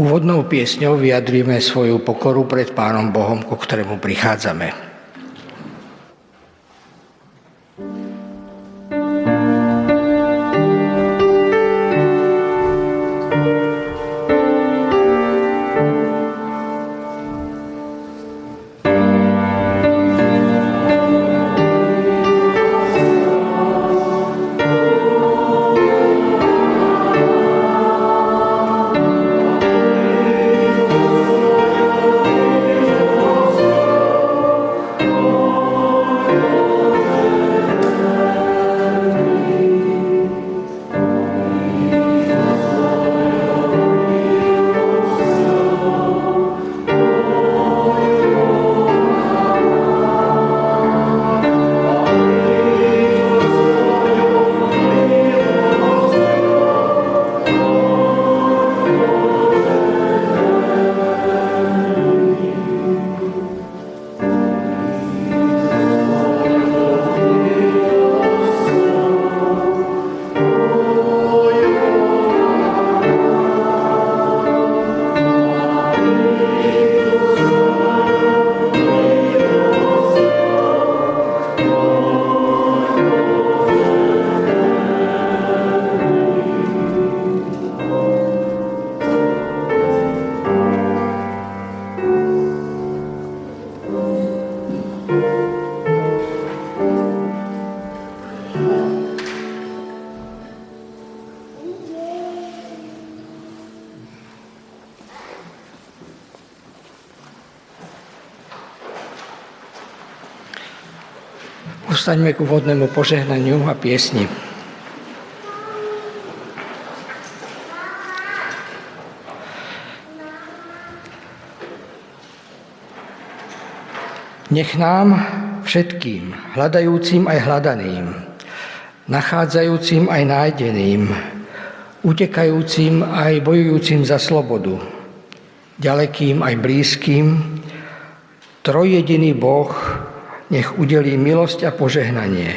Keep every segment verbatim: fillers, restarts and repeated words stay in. Úvodnou piesňou vyjadríme svoju pokoru pred Pánom Bohom, ku ktorému prichádzame. Staňme k úvodnému požehnaniu a piesni. Nech nám všetkým, hľadajúcim aj hľadaným, nachádzajúcim aj nájdeným, utekajúcim aj bojujúcim za slobodu, ďalekým aj blízkym, trojjediný Boh nech udelí milosť a požehnanie.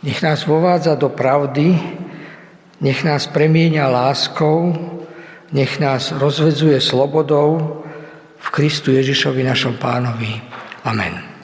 Nech nás vovádza do pravdy, nech nás premieňa láskou, nech nás rozvedzuje slobodou v Kristu Ježišovi našom Pánovi. Amen.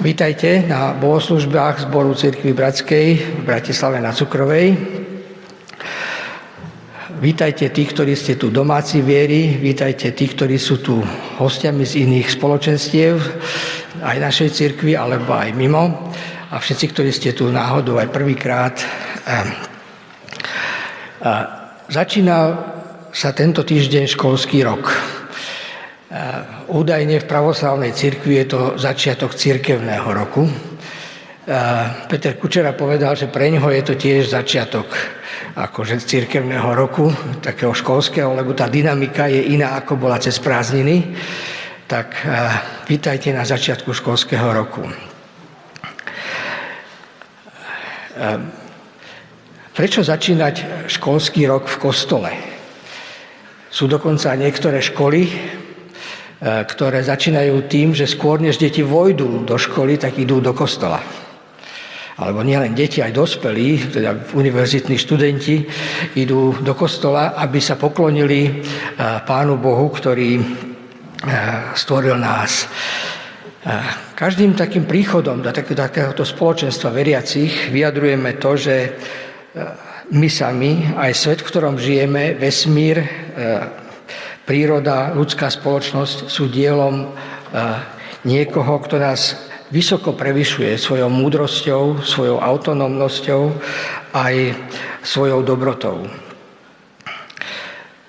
Vítajte na bohoslužbách Zboru Cirkvi Bratskej v Bratislave na Cukrovej. Vítajte tí, ktorí ste tu domáci viery, vítajte tí, ktorí sú tu hostiami z iných spoločenstiev, aj našej cirkvi, alebo aj mimo. A všetci, ktorí ste tu náhodou aj prvýkrát. A začína sa tento týždeň školský rok. Údajne v pravoslávnej cirkvi je to začiatok cirkevného roku. Peter Kučera povedal, že pre neho je to tiež začiatok akože cirkevného roku, takého školského, lebo tá dynamika je iná, ako bola cez prázdniny. Tak vítajte na začiatku školského roku. Prečo začínať školský rok v kostole? Sú dokonca niektoré školy, ktoré začínajú tým, že skôr než deti vojdú do školy, tak idú do kostola. Alebo nielen deti, aj dospelí, teda univerzitní študenti, idú do kostola, aby sa poklonili Pánu Bohu, ktorý stvoril nás. Každým takým príchodom do takéhoto spoločenstva veriacich vyjadrujeme to, že my sami, aj svet, v ktorom žijeme, vesmír, príroda, ľudská spoločnosť sú dielom niekoho, kto nás vysoko prevyšuje svojou múdrosťou, svojou autonómnosťou, aj svojou dobrotou.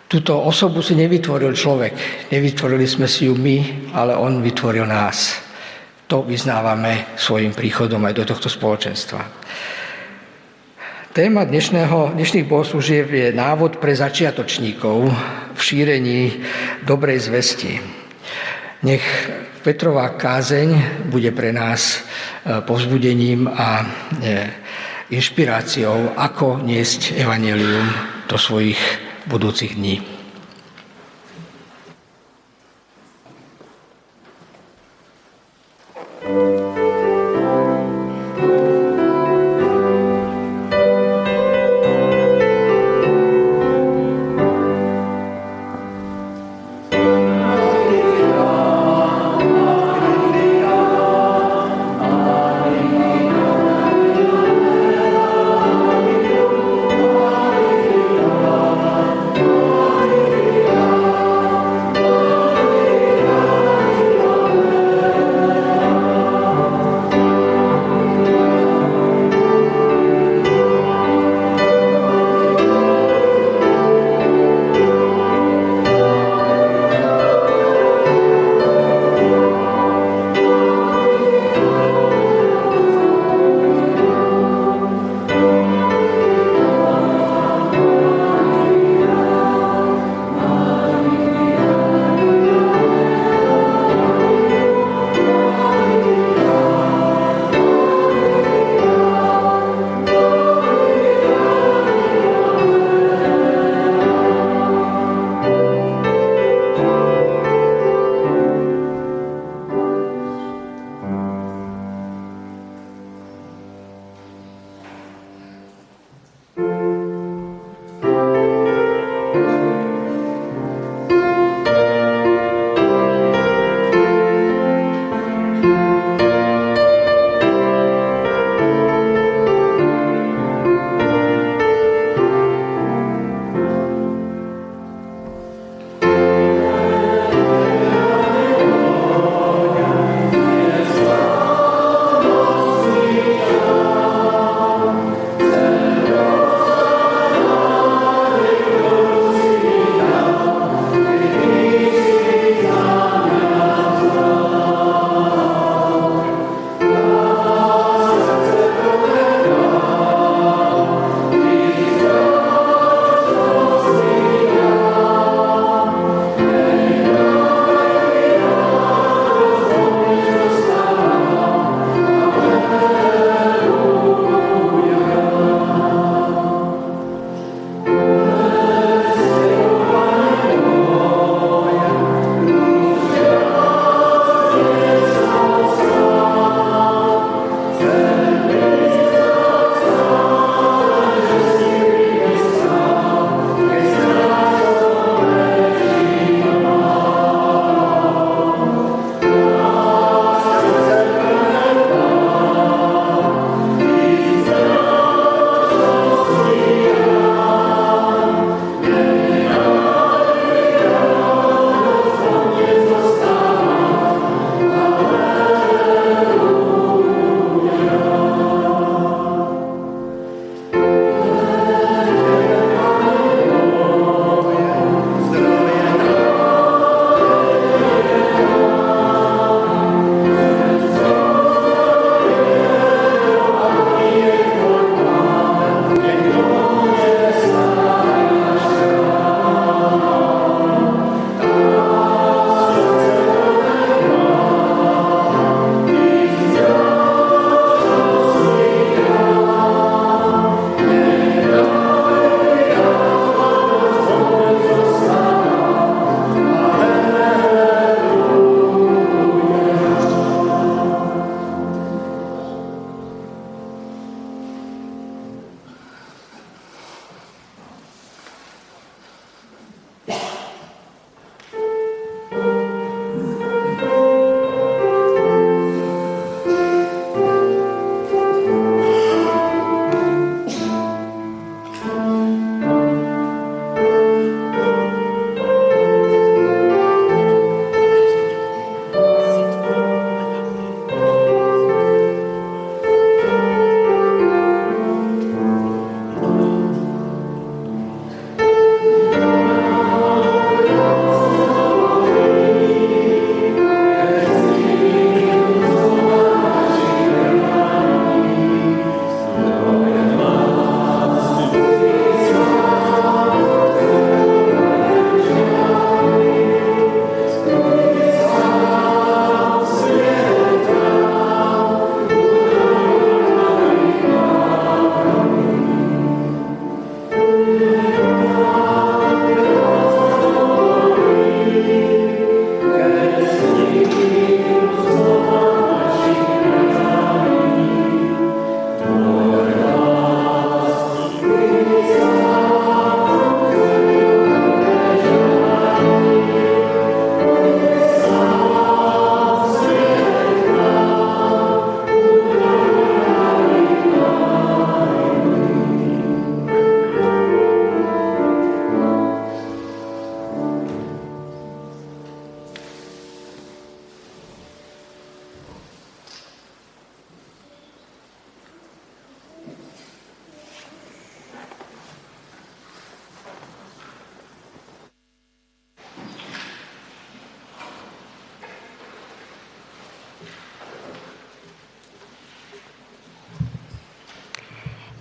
Tuto osobu si nevytvoril človek, nevytvorili sme si ju my, ale on vytvoril nás. To vyznávame svojim príchodom aj do tohto spoločenstva. Téma dnešného, dnešných bohoslúžieb je návod pre začiatočníkov v šírení dobrej zvesti. Nech Petrová kázeň bude pre nás povzbudením a inšpiráciou, ako niesť evanjelium do svojich budúcich dní.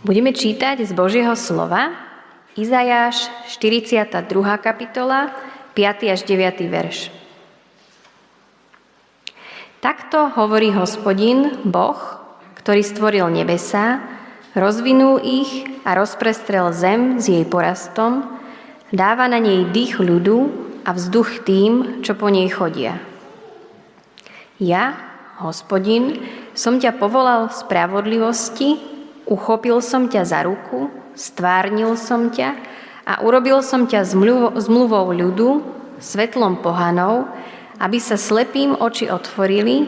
Budeme čítať z Božieho slova Izajáš štyridsiata druhá kapitola, piaty až deviaty verš. Takto hovorí Hospodin, Boh, ktorý stvoril nebesá, rozvinul ich a rozprestrel zem s jej porastom, dáva na nej dých ľudu a vzduch tým, čo po nej chodia. Ja, Hospodin, som ťa povolal v spravodlivosti, uchopil som ťa za ruku, stvárnil som ťa a urobil som ťa zmluvou, zmluvou ľudu, svetlom pohanov, aby sa slepým oči otvorili,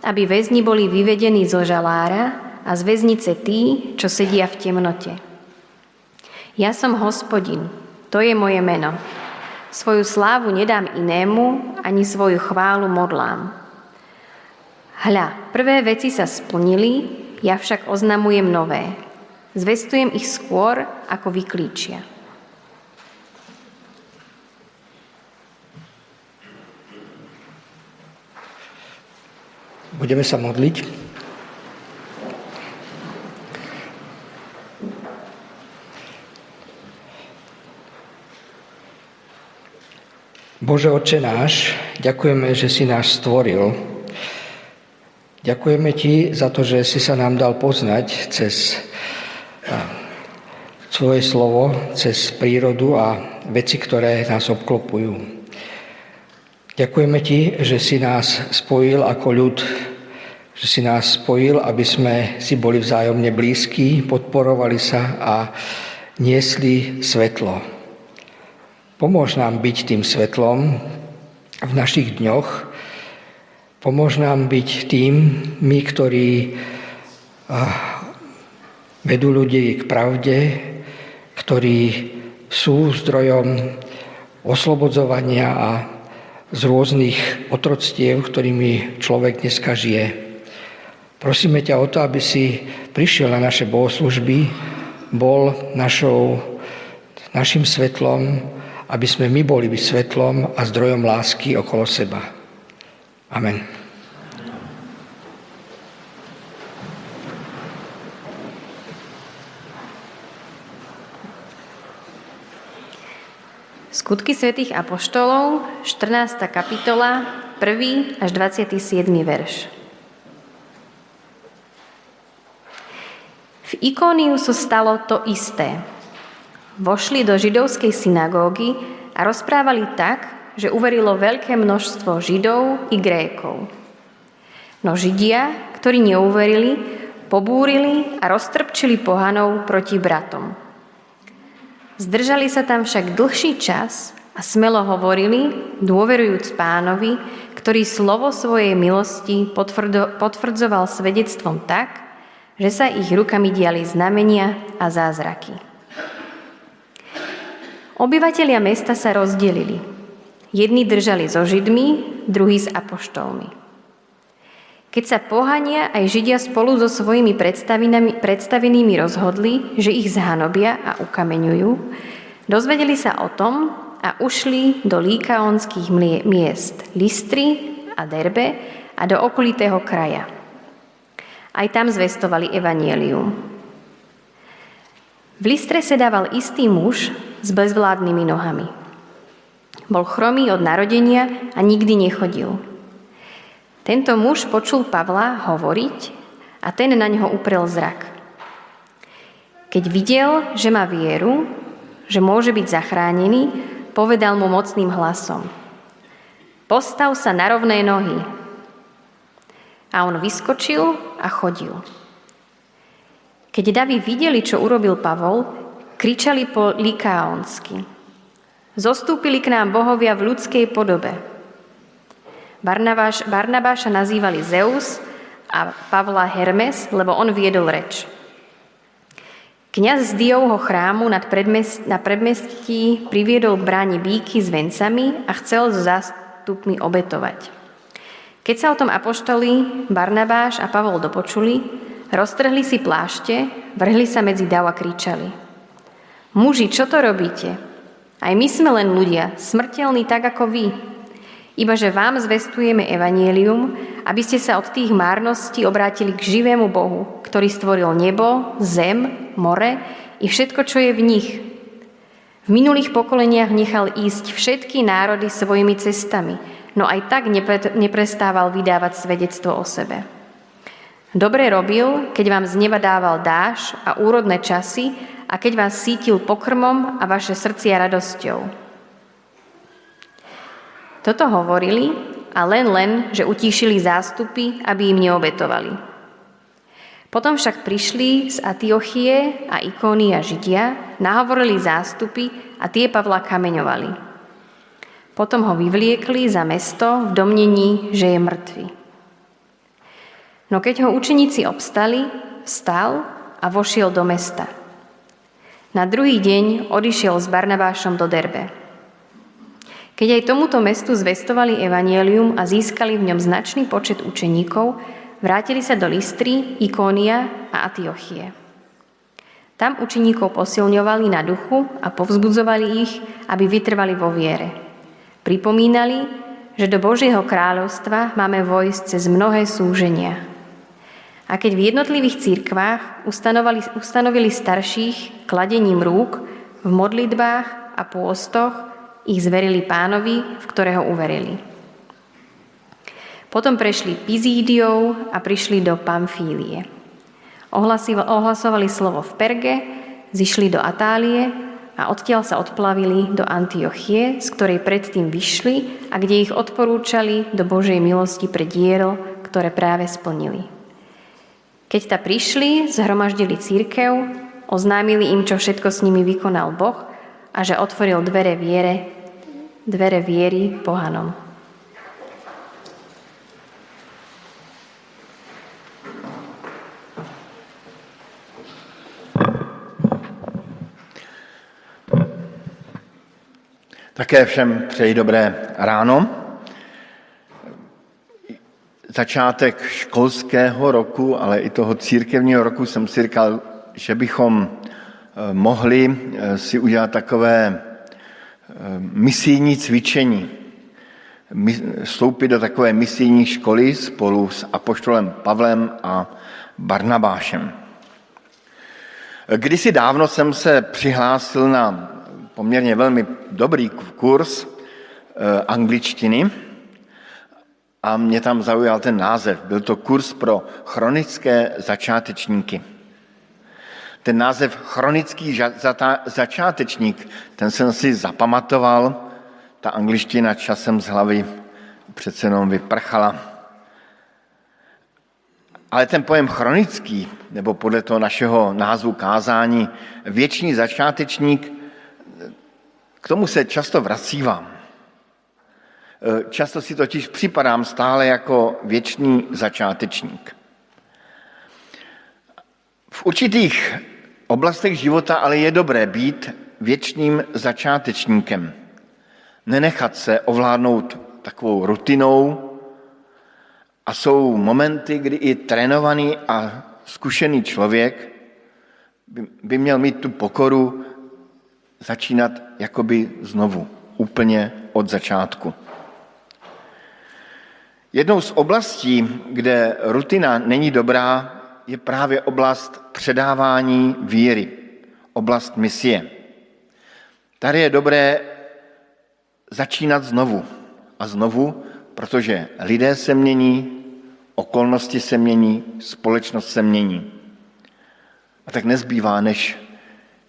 aby väzni boli vyvedení zo žalára a z väznice tí, čo sedia v temnote. Ja som Hospodin, to je moje meno. Svoju slávu nedám inému, ani svoju chválu modlám. Hľa, prvé veci sa splnili, ja však oznamujem nové. Zvestujem ich skôr, ako vyklíčia. Budeme sa modliť. Bože Otče náš, ďakujeme, že si nás stvoril. Ďakujeme ti za to, že si sa nám dal poznať cez svoje slovo, cez prírodu a veci, ktoré nás obklopujú. Ďakujeme ti, že si nás spojil ako ľud, že si nás spojil, aby sme si boli vzájomne blízki, podporovali sa a niesli svetlo. Pomôž nám byť tým svetlom v našich dňoch. Pomôž nám byť tým, my, ktorí vedú ľudí k pravde, ktorí sú zdrojom oslobodzovania a z rôznych otroctiev, ktorými človek dneska žije. Prosíme ťa o to, aby si prišiel na naše bohoslužby, bol našou, našim svetlom, aby sme my boli svetlom a zdrojom lásky okolo seba. Amen. Skutky svätých apoštolov, štrnásta kapitola, prvý až dvadsiaty siedmy verš. V Ikóniu sa stalo to isté. Vošli do židovskej synagógy a rozprávali tak, že uverilo veľké množstvo Židov i Grékov. No Židia, ktorí neuverili, pobúrili a roztrpčili pohanov proti bratom. Zdržali sa tam však dlhší čas a smelo hovorili, dôverujúc Pánovi, ktorý slovo svojej milosti potvrdzoval svedectvom tak, že sa ich rukami diali znamenia a zázraky. Obyvatelia mesta sa rozdelili. Jedni držali so Židmi, druhí s apoštolmi. Keď sa pohania aj Židia spolu so svojimi predstavenými rozhodli, že ich zhanobia a ukameňujú, dozvedeli sa o tom a ušli do líkaonských miest Listry a Derbe a do okolitého kraja. Aj tam zvestovali evanjelium. V Listre sedával istý muž s bezvládnymi nohami. Bol chromý od narodenia a nikdy nechodil. Tento muž počul Pavla hovoriť a ten na ňoho uprel zrak. Keď videl, že má vieru, že môže byť zachránený, povedal mu mocným hlasom: Postav sa na rovné nohy. A on vyskočil a chodil. Keď daví videli, čo urobil Pavol, kričali po lykaonsky: Zostúpili k nám bohovia v ľudskej podobe. Barnabáš, Barnabáša nazývali Zeus a Pavla Hermes, lebo on viedol reč. Kňaz z Diovho chrámu nad predmest, na predmestí priviedol k bráni bíky s vencami a chcel so zástupmi obetovať. Keď sa o tom apoštoli Barnabáš a Pavol dopočuli, roztrhli si plášte, vrhli sa medzi dav a kričali: Muži, čo to robíte? Aj my sme len ľudia, smrteľní tak ako vy. Ibaže vám zvestujeme evanjelium, aby ste sa od tých márností obrátili k živému Bohu, ktorý stvoril nebo, zem, more i všetko, čo je v nich. V minulých pokoleniach nechal ísť všetky národy svojimi cestami, no aj tak nepre- neprestával vydávať svedectvo o sebe. Dobre robil, keď vám z neba dával dáš a úrodné časy a keď vás sítil pokrmom a vaše srdcia radosťou. Toto hovorili a len len, že utíšili zástupy, aby im neobetovali. Potom však prišli z Antiochie a Ikónie a Židia, nahovorili zástupy a tie Pavla kameňovali. Potom ho vyvliekli za mesto v domnení, že je mŕtvy. No keď ho učeníci obstali, vstal a vošiel do mesta. Na druhý deň odišiel s Barnabášom do Derbe. Keď aj tomuto mestu zvestovali evanjelium a získali v ňom značný počet učeníkov, vrátili sa do Listry, Ikónia a Antiochie. Tam učeníkov posilňovali na duchu a povzbudzovali ich, aby vytrvali vo viere. Pripomínali, že do Božieho kráľovstva máme vojsť cez mnohé súženia. A keď v jednotlivých cirkvách ustanovili starších kladením rúk, v modlitbách a pôstoch, ich zverili pánovi, v ktorého uverili. Potom prešli Pizídiou a prišli do Pamfílie. Ohlasovali slovo v Perge, zišli do Atálie a odtiaľ sa odplavili do Antiochie, z ktorej predtým vyšli a kde ich odporúčali do Božej milosti pre dielo, ktoré práve splnili. Keď ta prišli, zhromaždili cirkev, oznámili im, čo všetko s nimi vykonal Boh, a že otvoril dvere viere, dvere viery pohanom. Také všem přeji dobré ráno. Začátek školského roku, ale i toho církevního roku jsem si říkal, že bychom mohli si udělat takové misijní cvičení, vstoupit do takové misijní školy spolu s apoštolem Pavlem a Barnabášem. Kdysi dávno jsem se přihlásil na poměrně velmi dobrý kurz angličtiny a mě tam zaujal ten název. Byl to kurz pro chronické začátečníky. Ten název chronický začátečník, ten jsem si zapamatoval, ta angličtina časem z hlavy přece jenom vyprchala. Ale ten pojem chronický, nebo podle toho našeho názvu kázání, věčný začátečník, k tomu se často vracívám. Často si totiž připadám stále jako věčný začátečník. V určitých oblastech života ale je dobré být věčným začátečníkem. Nenechat se ovládnout takovou rutinou a jsou momenty, kdy i trénovaný a zkušený člověk by měl mít tu pokoru začínat jakoby znovu, úplně od začátku. Jednou z oblastí, kde rutina není dobrá, je právě oblast předávání víry, oblast misie. Tady je dobré začínat znovu a znovu, protože lidé se mění, okolnosti se mění, společnost se mění. A tak nezbývá, než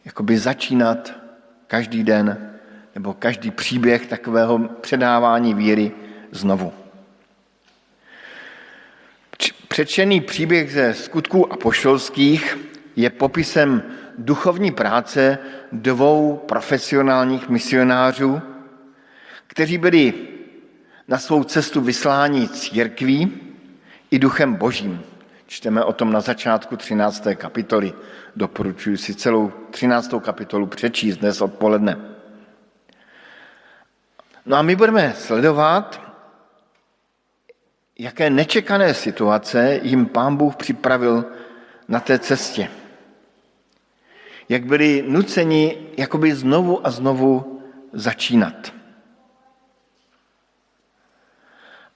jakoby začínat každý den nebo každý příběh takového předávání víry znovu. Přečtený příběh ze Skutků apoštolských je popisem duchovní práce dvou profesionálních misionářů, kteří byli na svou cestu vyslání církví i duchem božím. Čteme o tom na začátku třinácté kapitoly. Doporučuji si celou třináctou kapitolu přečíst dnes odpoledne. No a my budeme sledovat, jaké nečekané situace jim Pán Bůh připravil na té cestě. Jak byli nuceni jakoby znovu a znovu začínat.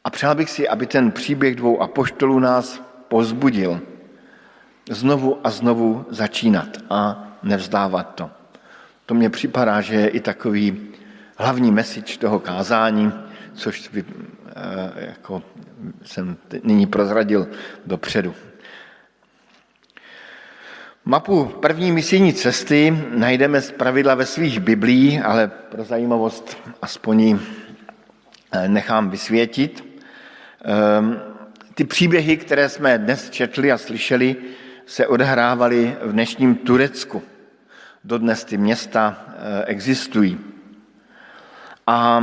A přál bych si, aby ten příběh dvou apoštolů nás povzbudil znovu a znovu začínat a nevzdávat to. To mně připadá, že je i takový hlavní message toho kázání, což by, jako jsem nyní prozradil dopředu. Mapu první misijní cesty najdeme zpravidla ve svých biblích, ale pro zajímavost aspoň ji nechám vysvětit. Ty příběhy, které jsme dnes četli a slyšeli, se odehrávaly v dnešním Turecku. Dodnes ty města existují. A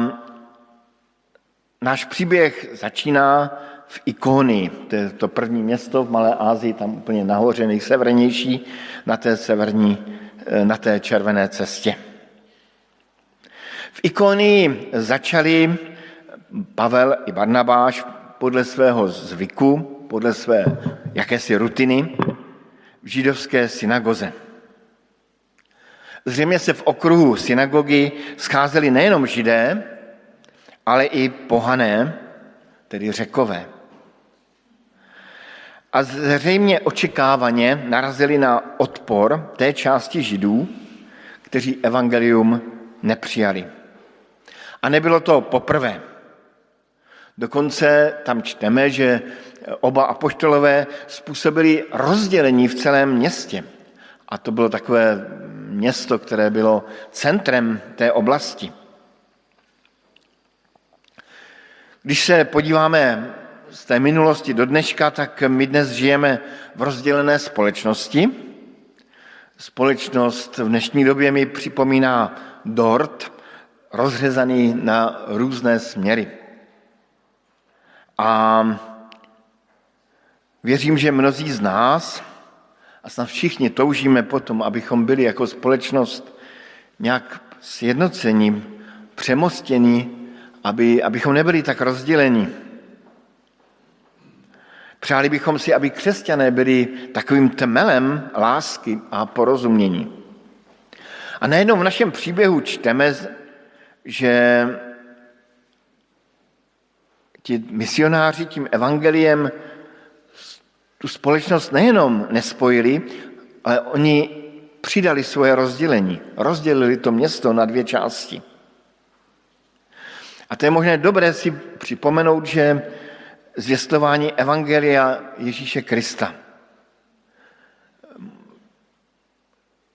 náš příběh začíná v Ikónii, to je to první město v Malé Asii, tam úplně nahoře, nejsevernější, na té severní, na té červené cestě. V Ikónii začali Pavel i Barnabáš podle svého zvyku, podle své jakési rutiny v židovské synagoze. Zřejmě se v okruhu synagogy scházeli nejenom Židé, ale i pohané, tedy Řekové. A zřejmě očekávaně narazili na odpor té části Židů, kteří evangelium nepřijali. A nebylo to poprvé. Dokonce tam čteme, že oba apoštolové způsobili rozdělení v celém městě. A to bylo takové město, které bylo centrem té oblasti. Když se podíváme z té minulosti do dneška, tak my dnes žijeme v rozdělené společnosti. Společnost v dnešní době mi připomíná dort, rozřezaný na různé směry. A věřím, že mnozí z nás, a snad všichni toužíme potom, abychom byli jako společnost nějak sjednocení, přemostění, Aby, abychom nebyli tak rozděleni. Přáli bychom si, aby křesťané byli takovým tmelem lásky a porozumění. A nejenom v našem příběhu čteme, že ti misionáři tím evangeliem tu společnost nejenom nespojili, ale oni přidali svoje rozdělení. Rozdělili to město na dvě části. A to je možná dobré si připomenout, že zvěstování evangelia Ježíše Krista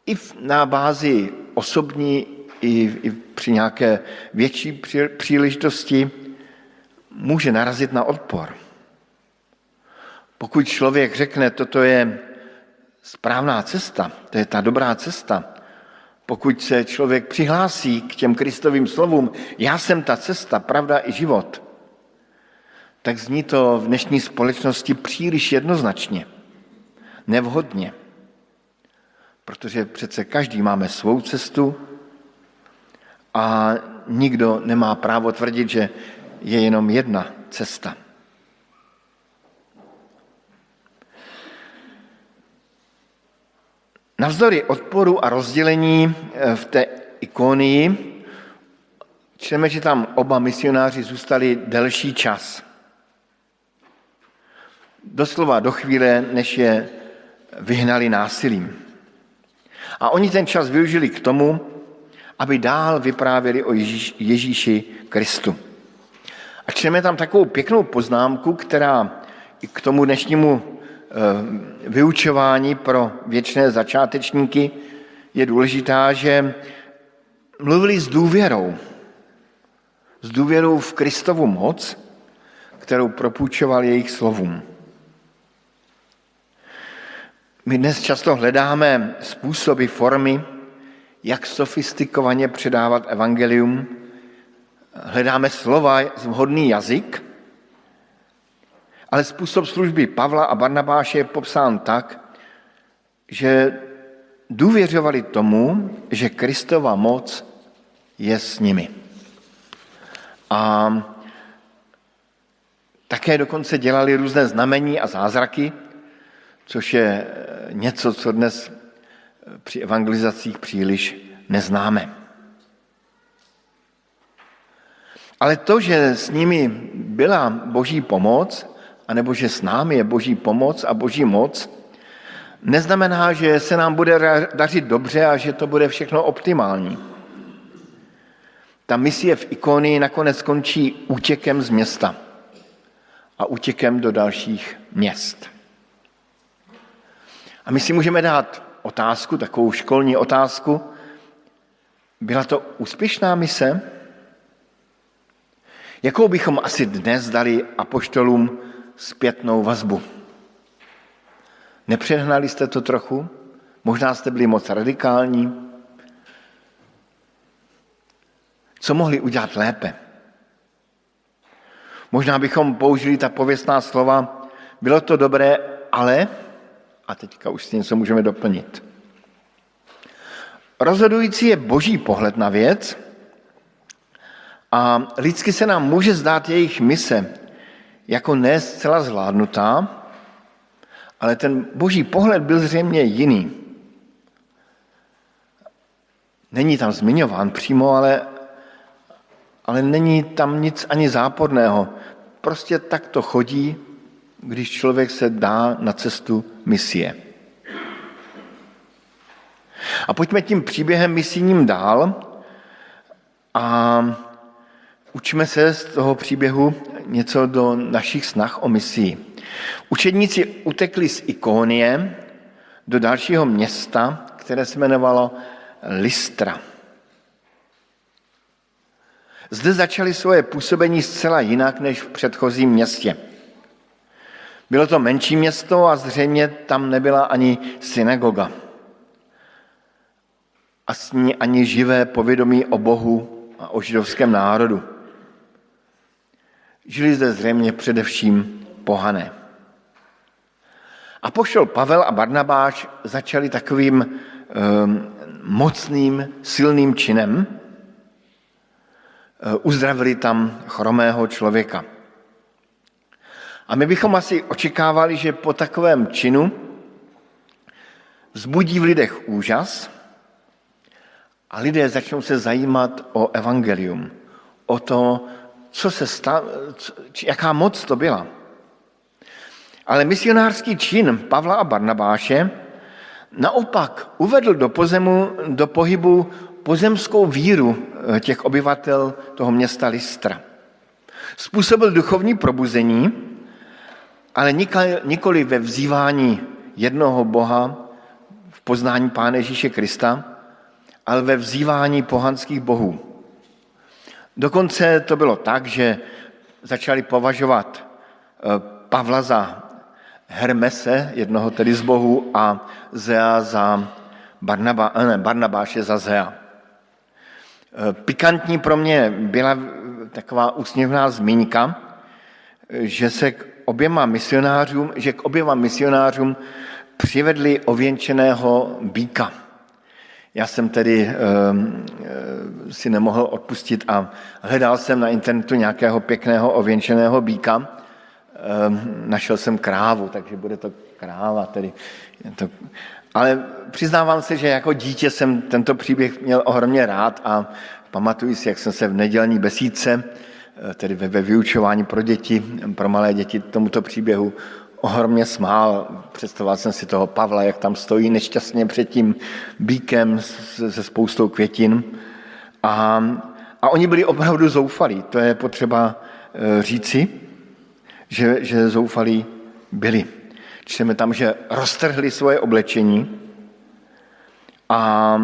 i na bázi osobní, i, i při nějaké větší příležitosti může narazit na odpor. Pokud člověk řekne, toto je správná cesta, to je ta dobrá cesta, pokud se člověk přihlásí k těm Kristovým slovům, já jsem ta cesta, pravda i život, tak zní to v dnešní společnosti příliš jednoznačně, nevhodně. Protože přece každý máme svou cestu a nikdo nemá právo tvrdit, že je jenom jedna cesta. Navzdory odporu a rozdělení v té Ikonii čteme, že tam oba misionáři zůstali delší čas. Doslova do chvíle, než je vyhnali násilím. A oni ten čas využili k tomu, aby dál vyprávěli o Ježíši Kristu. A čteme tam takovou pěknou poznámku, která i k tomu dnešnímu vyučování pro věčné začátečníky je důležitá, že mluvili s důvěrou. S důvěrou v Kristovu moc, kterou propůjčoval jejich slovům. My dnes často hledáme způsoby, formy, jak sofistikovaně předávat evangelium. Hledáme slova, vhodný jazyk, ale způsob služby Pavla a Barnabáše je popsán tak, že důvěřovali tomu, že Kristova moc je s nimi. A také dokonce dělali různé znamení a zázraky, což je něco, co dnes při evangelizacích příliš neznáme. Ale to, že s nimi byla boží pomoc, anebo že s námi je boží pomoc a boží moc, neznamená, že se nám bude dařit dobře a že to bude všechno optimální. Ta misie v Ikónii nakonec skončí útěkem z města a útěkem do dalších měst. A my si můžeme dát otázku, takovou školní otázku. Byla to úspěšná mise? Jakou bychom asi dnes dali apoštolům zpětnou vazbu? Nepřehnali jste to trochu? Možná jste byli moc radikální? Co mohli udělat lépe? Možná bychom použili ta pověstná slova, bylo to dobré, ale... A teďka už s tím, co můžeme doplnit. Rozhodující je boží pohled na věc a lidsky se nám může zdát jejich mise jako ne zcela zvládnutá, ale ten boží pohled byl zřejmě jiný. Není tam zmiňován přímo, ale, ale není tam nic ani záporného. Prostě tak to chodí, když člověk se dá na cestu misie. A pojďme tím příběhem misijním dál a učíme se z toho příběhu něco do našich snah o misii. Učedníci utekli z Ikónie do dalšího města, které se jmenovalo Lystra. Zde začali svoje působení zcela jinak než v předchozím městě. Bylo to menší město a zřejmě tam nebyla ani synagoga. A s ní ani živé povědomí o Bohu a o židovském národu. Žili zde zřejmě především pohané. Apoštol Pavel a Barnabáš začali takovým eh, mocným, silným činem. Eh, uzdravili tam chromého člověka. A my bychom asi očekávali, že po takovém činu vzbudí v lidech úžas a lidé začnou se zajímat o evangelium, o to, co se stalo, jaká moc to byla. Ale misionářský čin Pavla a Barnabáše naopak uvedl do, pozemu, do pohybu pozemskou víru těch obyvatel toho města Lystra. Způsobil duchovní probuzení, ale nikoli ve vzývání jednoho Boha v poznání Pána Ježíše Krista, ale ve vzývání pohanských bohů. Dokonce to bylo tak, že začali považovat Pavla za Hermese, jednoho tedy z bohů, a Zea za Barnabá, ne, Barnabáše za Zea. Pikantní pro mě byla taková úsměvná zmínka, že se k oběma misionářům, že k oběma misionářům přivedli ověnčeného býka. Já jsem tedy um, si nemohl odpustit a hledal jsem na internetu nějakého pěkného ověnčeného býka. Um, našel jsem krávu, takže bude to kráva tedy. To... Ale přiznávám se, že jako dítě jsem tento příběh měl ohromně rád a pamatuji si, jak jsem se v nedělní besídce, tedy ve vyučování pro děti, pro malé děti, tomuto příběhu ohromně smál. Představoval jsem si toho Pavla, jak tam stojí nešťastně před tím býkem se spoustou květin. A, a oni byli opravdu zoufalí, to je potřeba říci, že, že zoufalí byli. Čteme tam, že roztrhli svoje oblečení a...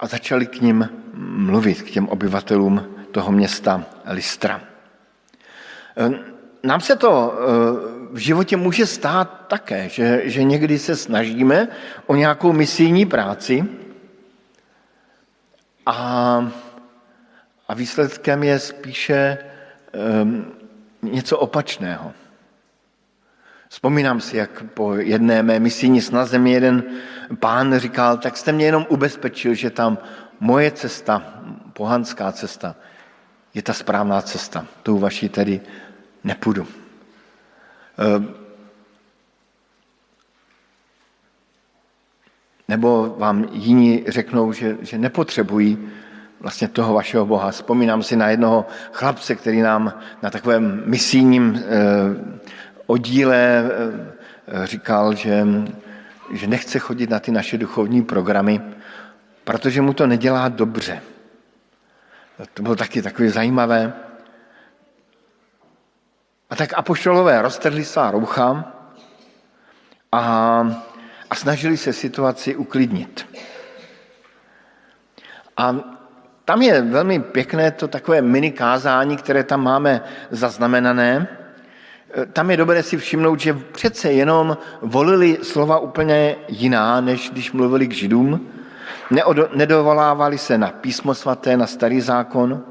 A začali k nim mluvit, k těm obyvatelům toho města Lystra. Nám se to v životě může stát také, že, že někdy se snažíme o nějakou misijní práci a, a výsledkem je spíše um, něco opačného. Vzpomínám si, jak po jedné mé misijní snaze mi jeden pán říkal, tak jste mě jenom ubezpečil, že tam moje cesta, pohanská cesta, je ta správná cesta. Tou vaší tedy nepůjdu. Nebo vám jiní řeknou, že, že nepotřebují vlastně toho vašeho Boha. Vzpomínám si na jednoho chlapce, který nám na takovém misijním oddíle říkal, že, že nechce chodit na ty naše duchovní programy, protože mu to nedělá dobře. To bylo taky takové zajímavé. A tak apoštolové roztrhli svá roucha a, a snažili se situaci uklidnit. A tam je velmi pěkné to takové mini kázání, které tam máme zaznamenané. Tam je dobré si všimnout, že přece jenom volili slova úplně jiná, než když mluvili k Židům. Nedovolávali se na písmo svaté, na starý zákon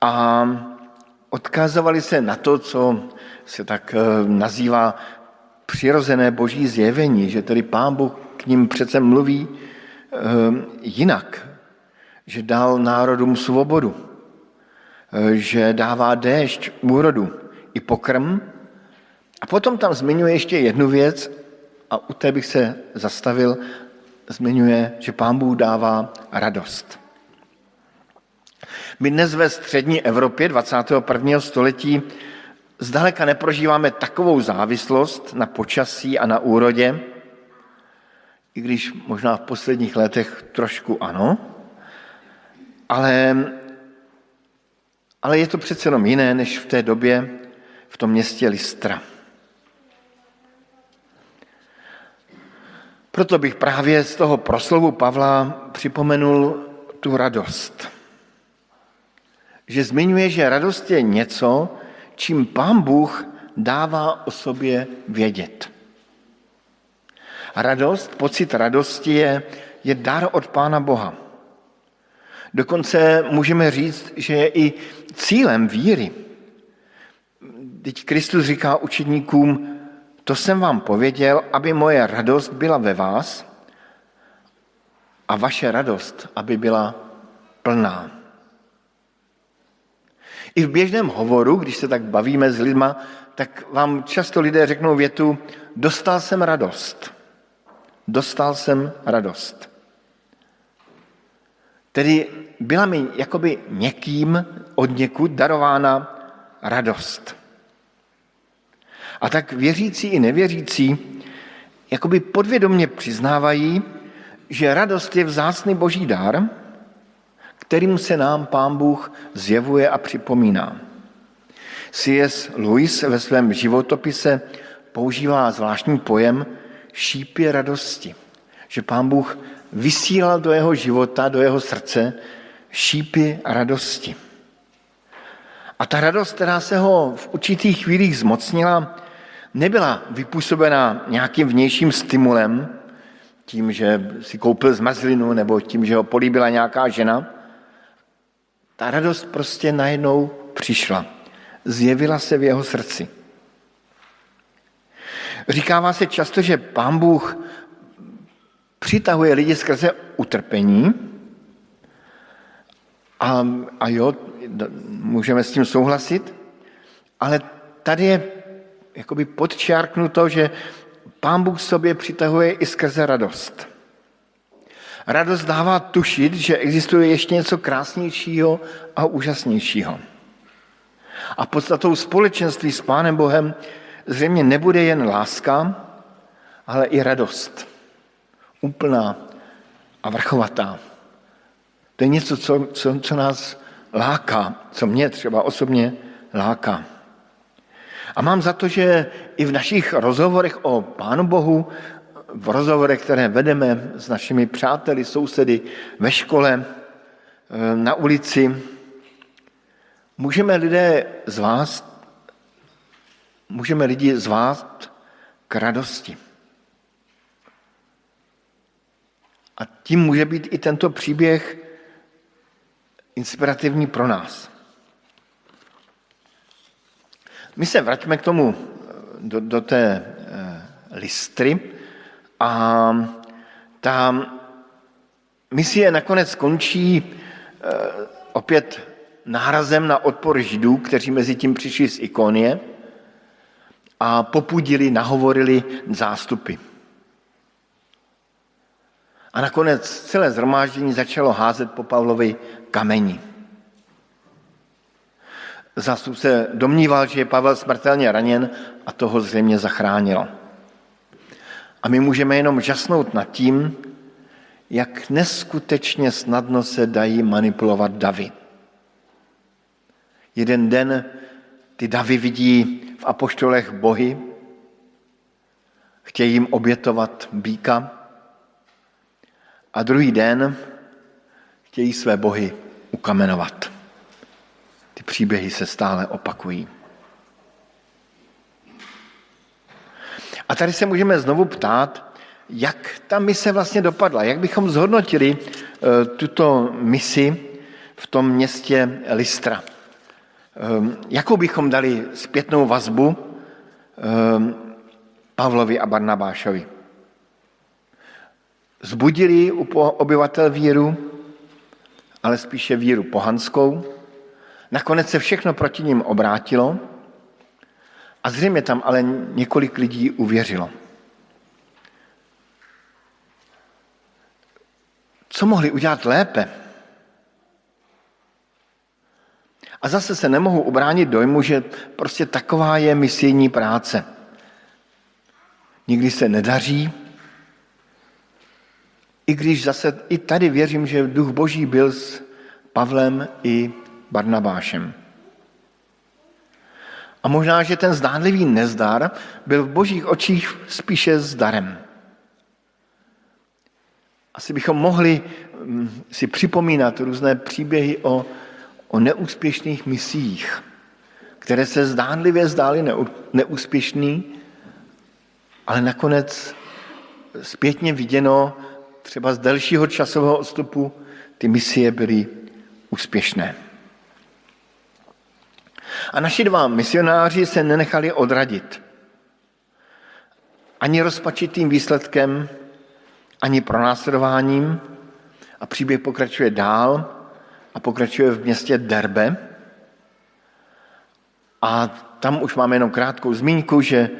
a odkazovali se na to, co se tak nazývá přirozené boží zjevení, že tedy Pán Bůh k ním přece mluví jinak, že dal národům svobodu, že dává déšť, úrodu i pokrm. A potom tam zmiňuje ještě jednu věc a u té bych se zastavil, zmiňuje, že Pán Bůh dává radost. My dnes ve střední Evropě dvacátého prvního století zdaleka neprožíváme takovou závislost na počasí a na úrodě, i když možná v posledních letech trošku ano, ale, ale je to přece jenom jiné, než v té době v tom městě Lystra. Proto bych právě z toho proslovu Pavla připomenul tu radost. Že zmiňuje, že radost je něco, čím Pán Bůh dává o sobě vědět. A radost, pocit radosti je, je dar od Pána Boha. Dokonce můžeme říct, že je i cílem víry. Teď Kristus říká učedníkům, to jsem vám pověděl, aby moje radost byla ve vás a vaše radost, aby byla plná. I v běžném hovoru, když se tak bavíme s lidma, tak vám často lidé řeknou větu, dostal jsem radost. Dostal jsem radost. Tedy byla mi jakoby někým od někud darována radost. A tak věřící i nevěřící jakoby podvědomě přiznávají, že radost je vzácný boží dar, kterým se nám Pán Bůh zjevuje a připomíná. C S Lewis ve svém životopise používá zvláštní pojem šípy radosti, že Pán Bůh vysílal do jeho života, do jeho srdce šípy radosti. A ta radost, která se ho v určitých chvílích zmocnila, nebyla vypůsobena nějakým vnějším stimulem, tím, že si koupil zmrzlinu nebo tím, že ho políbila nějaká žena. Ta radost prostě najednou přišla. Zjevila se v jeho srdci. Říkává se často, že Pán Bůh přitahuje lidi skrze utrpení. A, a jo, můžeme s tím souhlasit, ale tady je jakoby podčárknuto, že Pán Bůh sobě přitahuje i skrze radost. Radost dává tušit, že existuje ještě něco krásnějšího a úžasnějšího. A podstatou společenství s Pánem Bohem zřejmě nebude jen láska, ale i radost. Úplná a vrchovatá. To je něco, co, co, co nás láká, co mě třeba osobně láká. A mám za to, že i v našich rozhovorech o Pánu Bohu, v rozhovorech, které vedeme s našimi přáteli, sousedy, ve škole, na ulici, můžeme lidé z vás, můžeme lidi zvát k radosti. A tím může být i tento příběh inspirativní pro nás. My se vraťme k tomu, do, do té e, Listry a ta misie nakonec skončí e, opět nárazem na odpor Židů, kteří mezi tím přišli z Ikónie a popudili, nahovorili zástupy. A nakonec celé zhromáždění začalo házet po Pavlovi kameni. Zástup se domníval, že je Pavel smrtelně raněn a toho zřejmě zachránilo. A my můžeme jenom žasnout nad tím, jak neskutečně snadno se dají manipulovat davy. Jeden den ty davy vidí v apoštolech bohy, chtějí jim obětovat býka a druhý den chtějí své bohy ukamenovat. Ty příběhy se stále opakují. A tady se můžeme znovu ptát, jak ta mise vlastně dopadla, jak bychom zhodnotili tuto misi v tom městě Lystra. Jakou bychom dali zpětnou vazbu Pavlovi a Barnabášovi? Zbudili u obyvatel víru, ale spíše víru pohanskou. Nakonec se všechno proti nim obrátilo a zřejmě tam ale několik lidí uvěřilo. Co mohli udělat lépe? A zase se nemohu ubránit dojmu, že prostě taková je misijní práce. Nikdy se nedaří, i když zase i tady věřím, že Duch Boží byl s Pavlem i Barnabášem. A možná, že ten zdánlivý nezdar byl v Božích očích spíše zdarem. Asi bychom mohli si připomínat různé příběhy o, o neúspěšných misiích, které se zdánlivě zdály neúspěšný, ale nakonec zpětně viděno, třeba z delšího časového odstupu, ty misie byly úspěšné. A naši dva misionáři se nenechali odradit. Ani rozpačitým výsledkem, ani pronásledováním. A příběh pokračuje dál a pokračuje v městě Derbe. A tam už máme jenom krátkou zmínku, že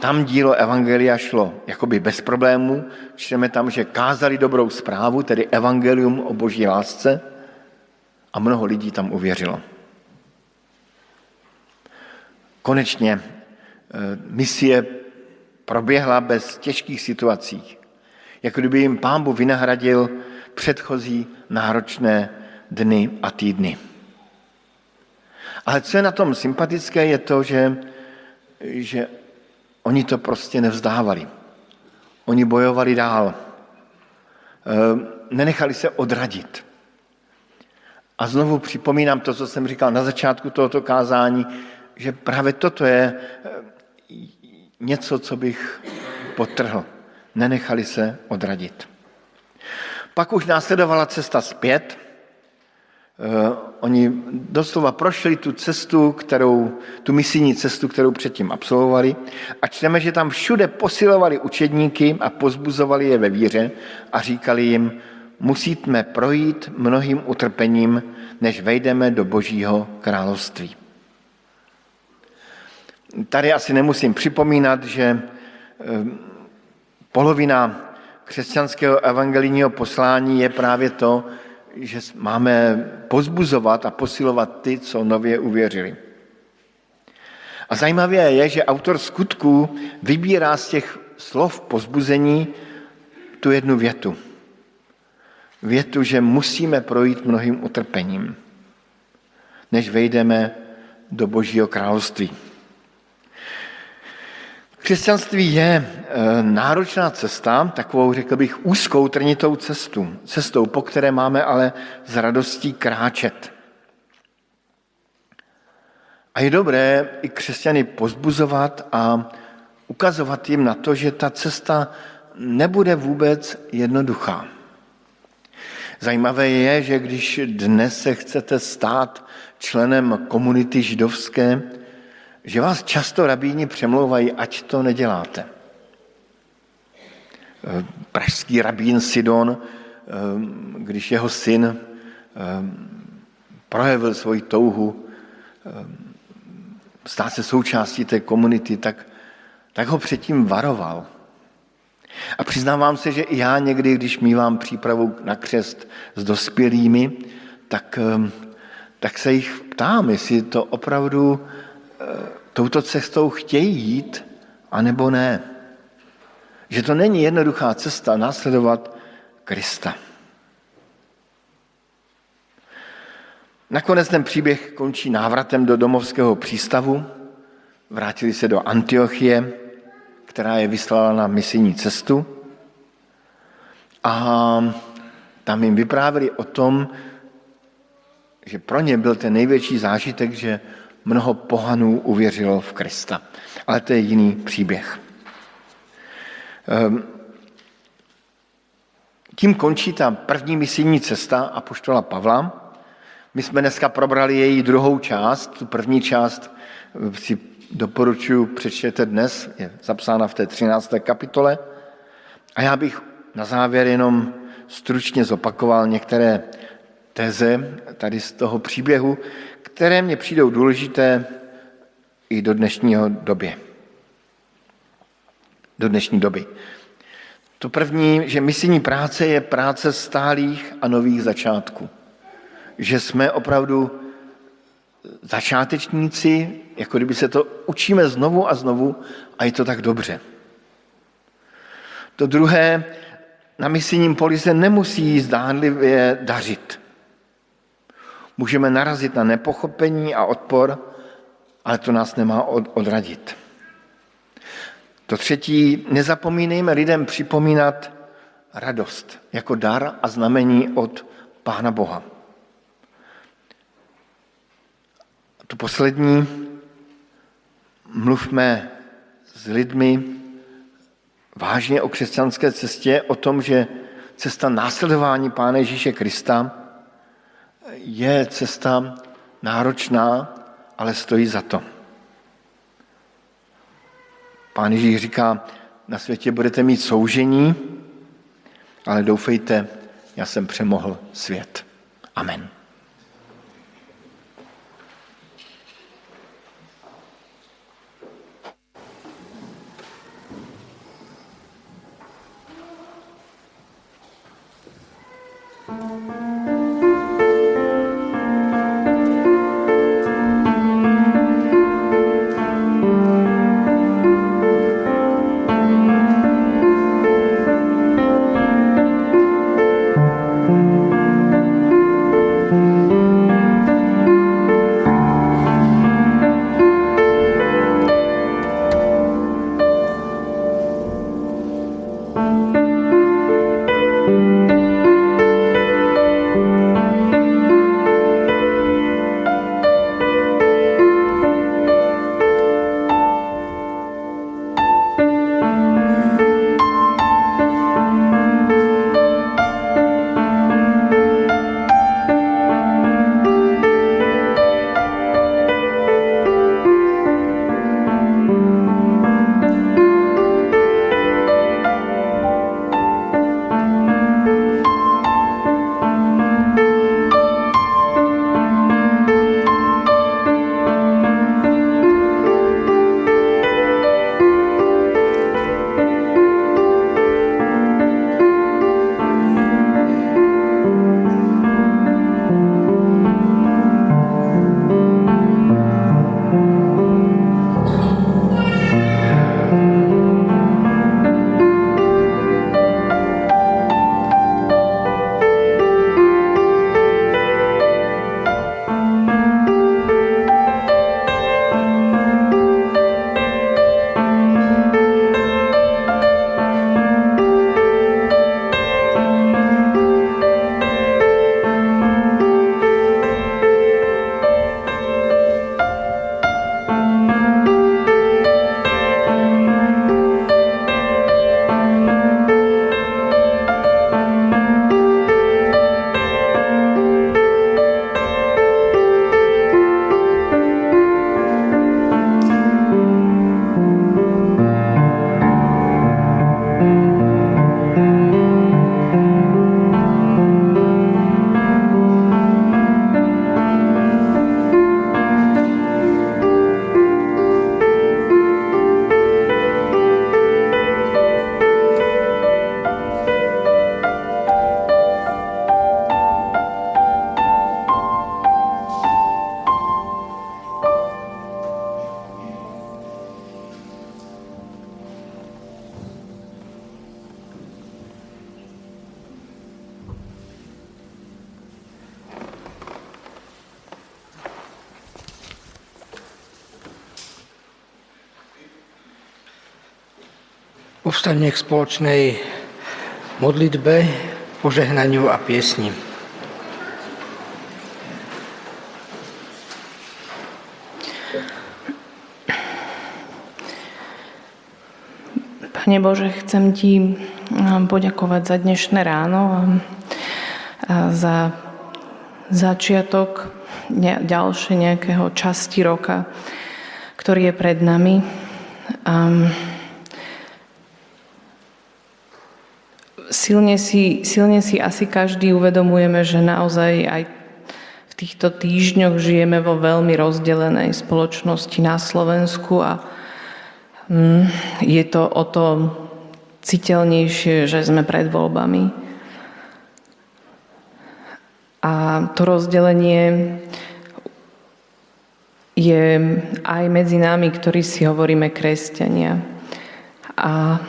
tam dílo evangelia šlo jakoby bez problémů. Čteme tam, že kázali dobrou zprávu, tedy evangelium o Boží lásce a mnoho lidí tam uvěřilo. Konečně misie proběhla bez těžkých situací, jako kdyby jim Pán Bůh vynahradil předchozí náročné dny a týdny. Ale co je na tom sympatické, je to, že, že oni to prostě nevzdávali. Oni bojovali dál. Nenechali se odradit. A znovu připomínám to, co jsem říkal na začátku tohoto kázání, že právě toto je něco, co bych podtrhl. Nenechali se odradit. Pak už následovala cesta zpět. Oni doslova prošli tu cestu, kterou, tu misijní cestu, kterou předtím absolvovali a čteme, že tam všude posilovali učedníky a pozbuzovali je ve víře a říkali jim, musíme projít mnohým utrpením, než vejdeme do Božího království. Tady asi nemusím připomínat, že polovina křesťanského evangelijního poslání je právě to, že máme pozbuzovat a posilovat ty, co nově uvěřili. A zajímavé je, že autor skutků vybírá z těch slov pozbuzení tu jednu větu. Větu, že musíme projít mnohým utrpením, než vejdeme do Božího království. Křesťanství je náročná cesta, takovou, řekl bych, úzkou, trnitou cestu, cestou, po které máme ale s radostí kráčet. A je dobré i křesťany pozbuzovat a ukazovat jim na to, že ta cesta nebude vůbec jednoduchá. Zajímavé je, že když dnes se chcete stát členem komunity židovské, že vás často rabíni přemlouvají, ať to neděláte. Pražský rabín Sidon, když jeho syn projevil svoji touhu stát se součástí té komunity, tak, tak ho předtím varoval. A přiznávám se, že i já někdy, když mívám přípravu na křest s dospělými, tak, tak se jich ptám, jestli to opravdu touto cestou chtějí jít, anebo ne. Že to není jednoduchá cesta následovat Krista. Nakonec ten příběh končí návratem do domovského přístavu. Vrátili se do Antiochie, která je vyslala na misijní cestu. A tam jim vyprávěli o tom, že pro ně byl ten největší zážitek, že mnoho pohanů uvěřilo v Krista. Ale to je jiný příběh. Tím končí ta první misijní cesta apoštola Pavla. My jsme dneska probrali její druhou část. Tu první část si doporučuji přečtěte dnes, je zapsána v té třinácté kapitole. A já bych na závěr jenom stručně zopakoval některé teze tady z toho příběhu, které mně přijdou důležité i do dnešního doby. Do dnešní doby. To první, že misijní práce je práce stálých a nových začátků. Že jsme opravdu začátečníci, jako kdyby se to učíme znovu a znovu a je to tak dobře. To druhé, na misijním poli se nemusí zdánlivě dařit. Můžeme narazit na nepochopení a odpor, ale to nás nemá odradit. To třetí, nezapomínejme lidem připomínat radost jako dar a znamení od Pána Boha. A to poslední, mluvme s lidmi vážně o křesťanské cestě, o tom, že cesta následování Pána Ježíše Krista je cesta náročná, ale stojí za to. Pán Ježíš říká, na světě budete mít soužení, ale doufejte, já jsem přemohl svět. Amen. Povstaňme k spoločnej modlitbe, požehnaniu a piesni. Pane Bože, chcem Ti poďakovať za dnešné ráno a za začiatok ďalšie nejakého časti roka, ktorý je pred nami. Silne si, silne si asi každý uvedomujeme, že naozaj aj v týchto týždňoch žijeme vo veľmi rozdelenej spoločnosti na Slovensku a je to o to citeľnejšie, že sme pred voľbami. A to rozdelenie je aj medzi nami, ktorí si hovoríme kresťania. A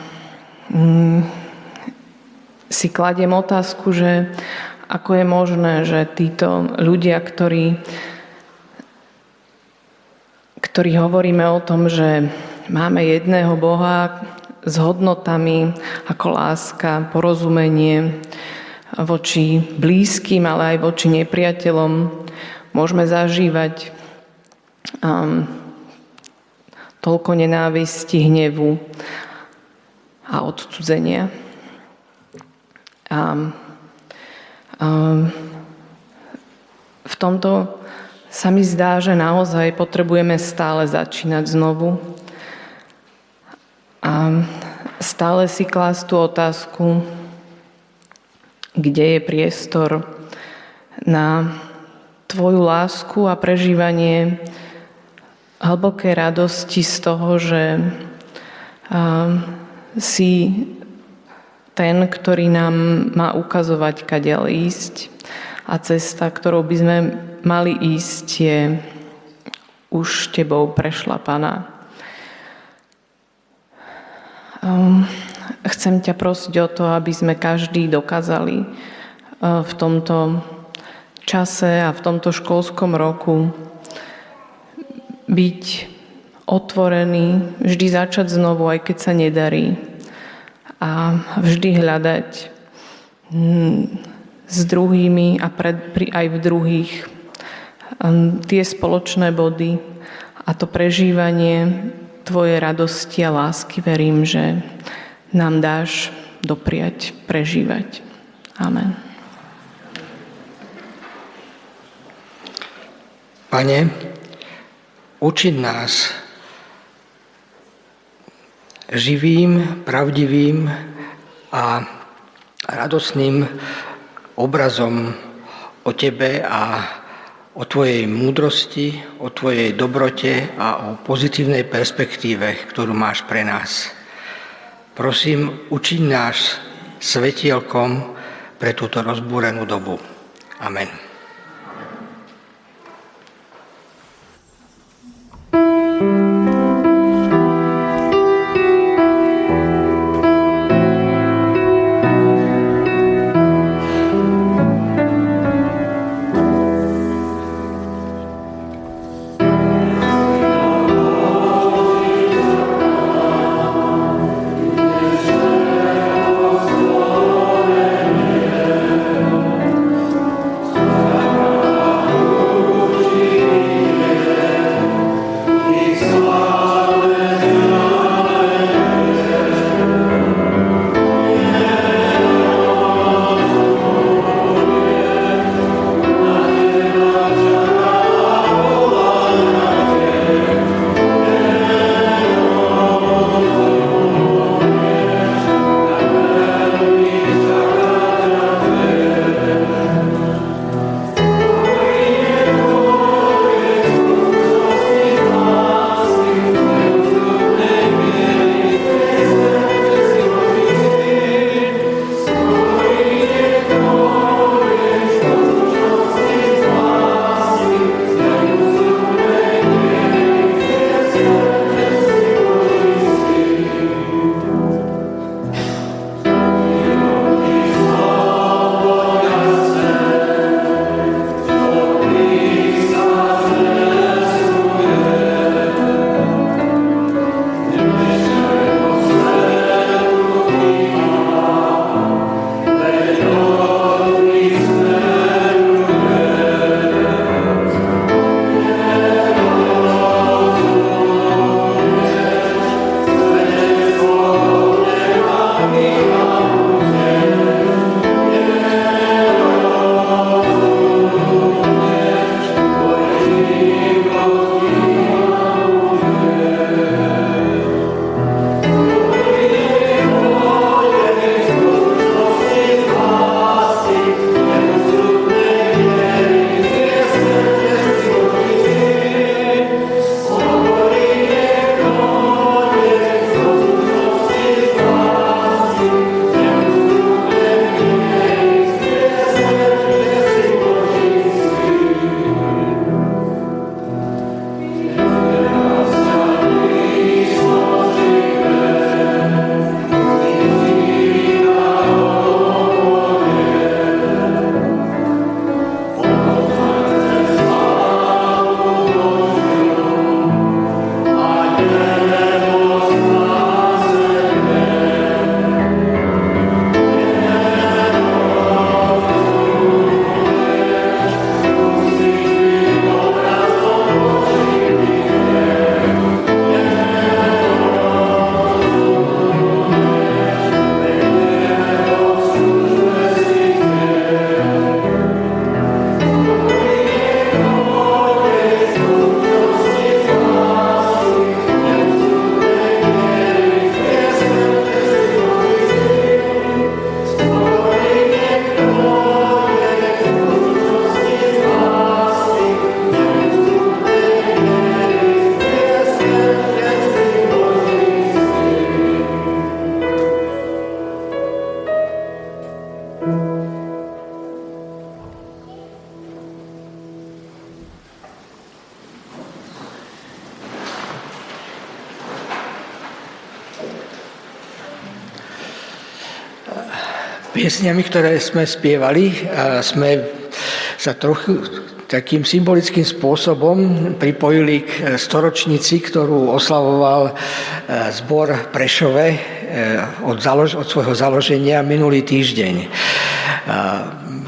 si kladiem otázku, že ako je možné, že títo ľudia, ktorí, ktorí hovoríme o tom, že máme jedného Boha s hodnotami ako láska, porozumenie voči blízkym, ale aj voči nepriateľom, môžeme zažívať um, toľko nenávisti, hnevu a odcudzenia. A um, v tomto sa mi zdá, že naozaj potrebujeme stále začínať znovu a stále si klásť tú otázku, kde je priestor na Tvoju lásku a prežívanie hlbokej radosti z toho, že um, si ten, ktorý nám má ukazovať, kadiaľ ísť. A cesta, ktorou by sme mali ísť, je už Tebou prešlapaná. Chcem ťa prosiť o to, aby sme každý dokázali v tomto čase a v tomto školskom roku byť otvorený, vždy začať znovu, aj keď sa nedarí. A vždy hľadať s druhými a pred, pri, aj v druhých tie spoločné body a to prežívanie Tvojej radosti a lásky. Verím, že nám dáš dopriať, prežívať. Amen. Pane, učiť nás živým, pravdivým a radosným obrazom o Tebe a o Tvojej múdrosti, o Tvojej dobrote a o pozitívnej perspektíve, ktorú máš pre nás. Prosím, učiň nás svetielkom pre túto rozbúrenú dobu. Amen. Oh piesňami, ktoré sme spievali, a sme sa trochu takým symbolickým spôsobom pripojili k storočnici, ktorú oslavoval zbor Prešove od, založ- od svojho založenia minulý týždeň.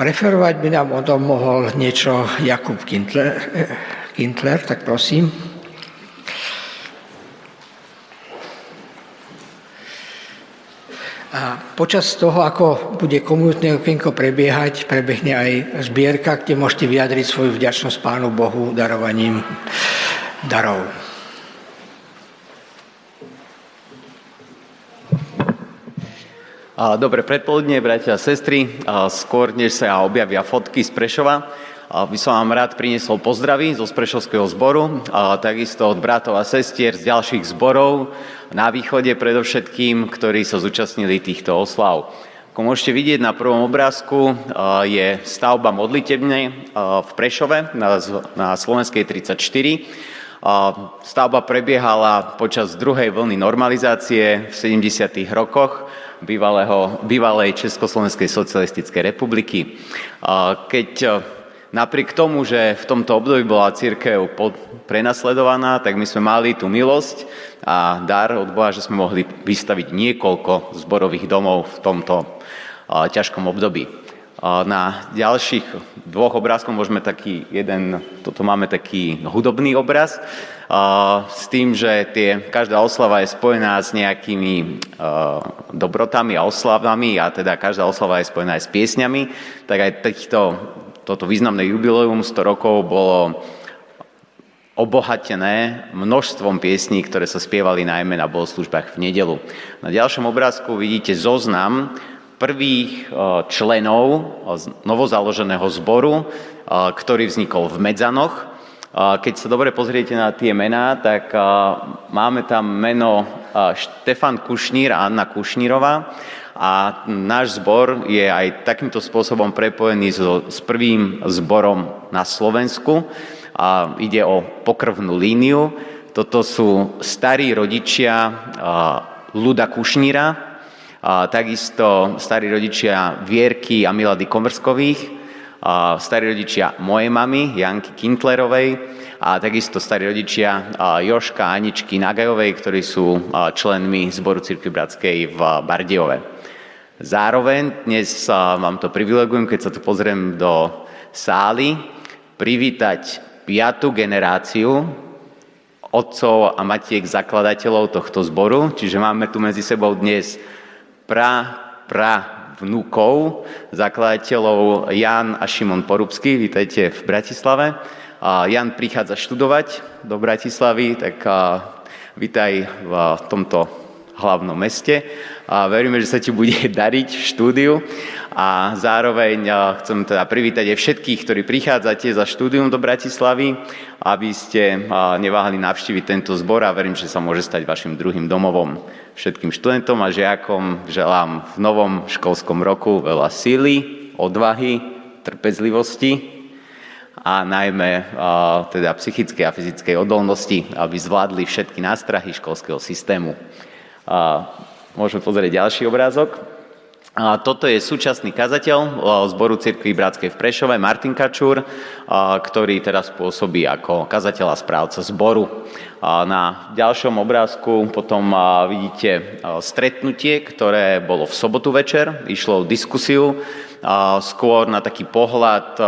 Referovať by nám o tom mohol niečo Jakub Kindler, Kindler tak prosím. A počas toho, ako bude komunitné okienko prebiehať, prebehne aj zbierka, kde môžete vyjadriť svoju vďačnosť Pánu Bohu darovaním darov. Dobre predpoludne, bratia a sestry. Skôr, než sa objavia fotky z Prešova, by som vám rád priniesol pozdravy zo Prešovského zboru, takisto od bratov a sestier z ďalších zborov, na východe predovšetkým, ktorí sa zúčastnili týchto oslav. Ako môžete vidieť na prvom obrázku, je stavba modlitebne v Prešove na Slovenskej tridsaťštyri. Stavba prebiehala počas druhej vlny normalizácie v sedemdesiatych rokoch bývalého, bývalej Československej socialistickej republiky. Keď napriek tomu, že v tomto období bola cirkev prenasledovaná, tak my sme mali tú milosť a dar od Boha, že sme mohli vystaviť niekoľko zborových domov v tomto a, ťažkom období. A na ďalších dvoch obrázkoch môžeme taký jeden, toto máme taký hudobný obraz, a, s tým, že tie, každá oslava je spojená s nejakými a, dobrotami a oslavami, a teda každá oslava je spojená aj s piesňami, tak aj týchto toto významné jubileum sto rokov bolo obohatené množstvom piesní, ktoré sa spievali najmä na bohoslúžbách v nedeľu. Na ďalšom obrázku vidíte zoznam prvých členov novozaloženého zboru, ktorý vznikol v Medzanoch. Keď sa dobre pozriete na tie mená, tak máme tam meno Štefan Kušnír a Anna Kušnírová. A náš zbor je aj takýmto spôsobom prepojený so, s prvým zborom na Slovensku. A ide o pokrvnú líniu. Toto sú starí rodičia Ľuda Kušníra, a takisto starí rodičia Vierky a Milady Komrskových, a starí rodičia mojej mamy Janky Kindlerovej a takisto starí rodičia Joška a Aničky Nagajovej, ktorí sú členmi Zboru Cirkvi Bratskej v Bardejove. Zároveň dnes vám to privilegujem, keď sa tu pozriem do sály, privítať piatu generáciu otcov a matiek zakladateľov tohto zboru. Čiže máme tu medzi sebou dnes pra, pra vnúkov zakladateľov Jan a Šimon Porúbsky. Vítajte v Bratislave. Jan prichádza študovať do Bratislavy, tak vítaj v tomto hlavnom meste. A veríme, že sa ti bude dariť v štúdiu a zároveň chcem teda privítať aj všetkých, ktorí prichádzate za štúdium do Bratislavy, aby ste neváhali navštíviť tento zbor a verím, že sa môže stať vašim druhým domovom. Všetkým študentom a žiakom želám v novom školskom roku veľa síly, odvahy, trpezlivosti a najmä teda psychickej a fyzickej odolnosti, aby zvládli všetky nástrahy školského systému. A môžeme pozrieť ďalší obrázok. A toto je súčasný kazateľ Zboru Cirkvi Bratskej v Prešove, Martin Kačúr, ktorý teraz pôsobí ako kazateľ a správca zboru. A na ďalšom obrázku potom vidíte stretnutie, ktoré bolo v sobotu večer. Išlo o diskusiu, skôr na taký pohľad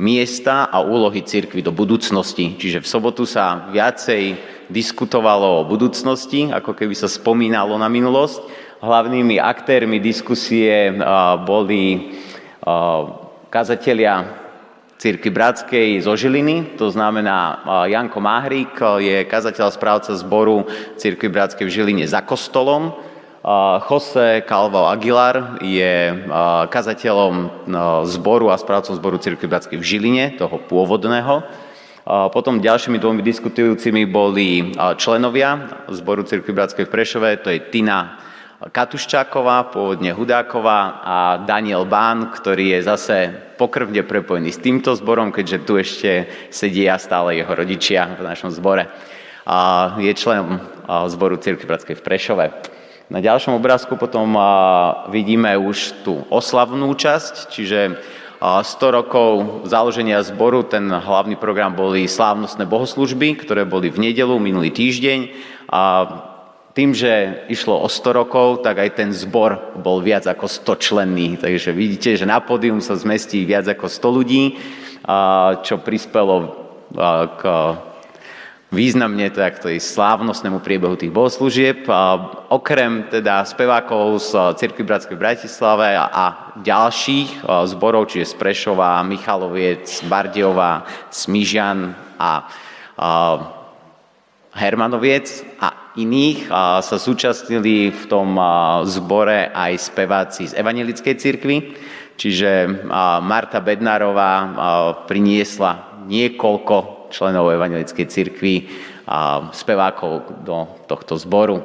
miesta a úlohy cirkvi do budúcnosti. Čiže v sobotu sa viacej diskutovalo o budúcnosti, ako keby sa spomínalo na minulosť. Hlavnými aktérmi diskusie boli kazatelia Cirkvi Bratskej zo Žiliny, to znamená Janko Máhrík je kazateľ správca zboru Cirkvi Bratskej v Žiline za kostolom. José Calvo Aguilar je kazateľom zboru a správcom zboru Cirkvi Bratskej v Žiline, toho pôvodného. Potom ďalšími dvomi diskutujúcimi boli členovia zboru Cirkvi Bratskej v Prešove, to je Tina Katuščáková, pôvodne Hudáková, a Daniel Bán, ktorý je zase pokrvne prepojený s týmto zborom, keďže tu ešte sedia stále jeho rodičia v našom zbore. Je členom zboru Cirkvi Bratskej v Prešove. Na ďalšom obrázku potom vidíme už tú oslavnú časť, čiže sto rokov založenia zboru, ten hlavný program boli slávnostné bohoslužby, ktoré boli v nedeľu, minulý týždeň. A tým, že išlo o sto rokov, tak aj ten zbor bol viac ako sto členný. Takže vidíte, že na pódium sa zmestí viac ako sto ľudí, čo prispelo k významne tak tej slávnostnému priebehu tých bohoslúžieb. Okrem teda spevákov z Cirkvi Bratskej v Bratislave a ďalších zborov, čiže z Prešova, Michaloviec, Bardejova, Smižan a Hermanoviec a iných sa zúčastnili v tom zbore aj speváci z Evanjelickej cirkvi, čiže Marta Bednárová priniesla niekoľko členov Evanjelickej cirkvi a spevákov do tohto zboru.